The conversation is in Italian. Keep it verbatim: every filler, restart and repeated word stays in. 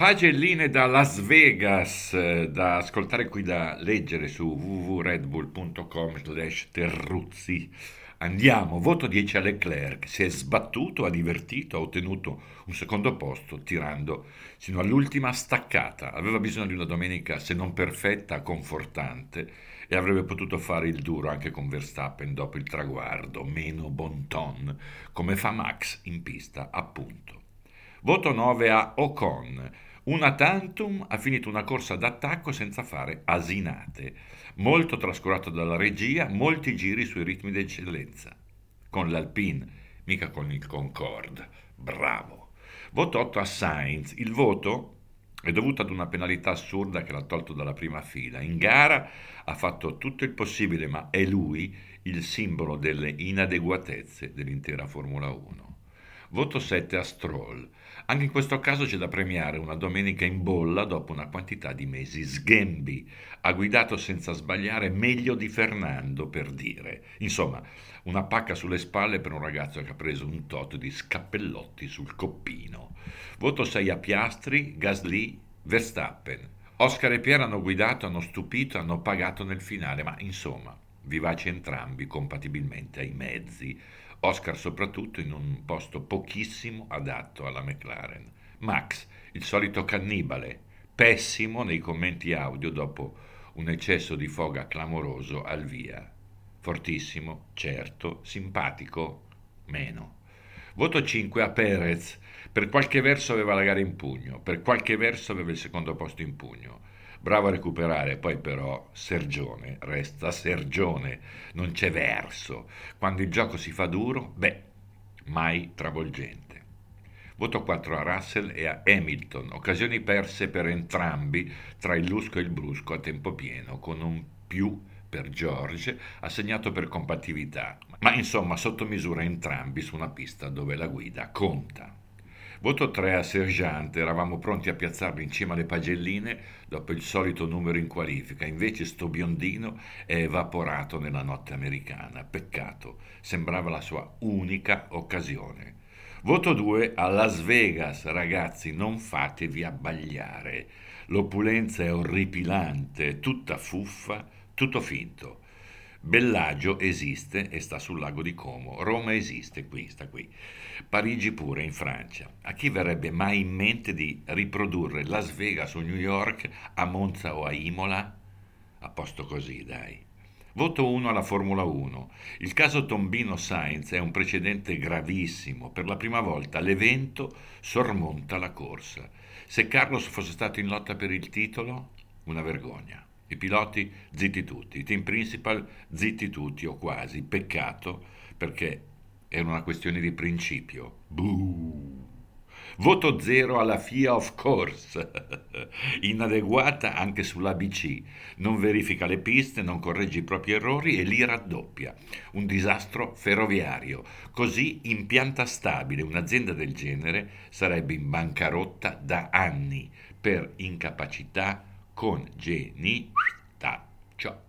Pagelline da Las Vegas, eh, da ascoltare qui, da leggere su w w w punto redbull punto com slash terruzzi. Andiamo, voto dieci a Leclerc, si è sbattuto, ha divertito, ha ottenuto un secondo posto tirando sino all'ultima staccata. Aveva bisogno di una domenica se non perfetta, confortante, e avrebbe potuto fare il duro anche con Verstappen dopo il traguardo, meno bon ton, come fa Max in pista, appunto. Voto nove a Ocon. Una tantum, ha finito una corsa d'attacco senza fare asinate, molto trascurato dalla regia, molti giri sui ritmi d'eccellenza, con l'Alpine, mica con il Concorde, bravo. Voto otto a Sainz, il voto è dovuto ad una penalità assurda che l'ha tolto dalla prima fila, in gara ha fatto tutto il possibile, ma è lui il simbolo delle inadeguatezze dell'intera Formula uno. Voto sette a Stroll. Anche in questo caso c'è da premiare una domenica in bolla dopo una quantità di mesi sghembi. Ha guidato senza sbagliare meglio di Fernando, per dire. Insomma, una pacca sulle spalle per un ragazzo che ha preso un tot di scappellotti sul coppino. Voto sei a Piastri, Gasly, Verstappen. Oscar e Pierre hanno guidato, hanno stupito, hanno pagato nel finale, ma insomma, vivaci entrambi compatibilmente ai mezzi. Oscar soprattutto in un posto pochissimo adatto alla McLaren. Max, il solito cannibale, pessimo nei commenti audio dopo un eccesso di foga clamoroso al via. Fortissimo, certo, simpatico, meno. Voto cinque a Perez. Per qualche verso aveva la gara in pugno, per qualche verso aveva il secondo posto in pugno. Bravo a recuperare, poi però Sergione resta Sergione, non c'è verso. Quando il gioco si fa duro, beh, mai travolgente. Voto quattro a Russell e a Hamilton, occasioni perse per entrambi tra il lusco e il brusco a tempo pieno, con un più per George assegnato per compatibilità, ma insomma sotto misura entrambi su una pista dove la guida conta. Voto tre a Sergente, eravamo pronti a piazzarlo in cima alle pagelline dopo il solito numero in qualifica, invece sto biondino è evaporato nella notte americana, peccato, sembrava la sua unica occasione. Voto due a Las Vegas, ragazzi non fatevi abbagliare, l'opulenza è orripilante, tutta fuffa, tutto finto. Bellagio esiste e sta sul lago di Como, Roma esiste, qui sta qui, Parigi pure in Francia. A chi verrebbe mai in mente di riprodurre Las Vegas o New York a Monza o a Imola? A posto così, dai. Voto uno alla Formula uno. Il caso Tombino Sainz è un precedente gravissimo, per la prima volta l'evento sormonta la corsa. Se Carlos fosse stato in lotta per il titolo, una vergogna. I piloti zitti tutti, i team principal zitti tutti o quasi, peccato perché era una questione di principio. Buh. Voto zero alla F I A, of course, inadeguata anche sull'A B C, non verifica le piste, non corregge i propri errori e li raddoppia, un disastro ferroviario, così in pianta stabile un'azienda del genere sarebbe in bancarotta da anni per incapacità congenita. Ciao.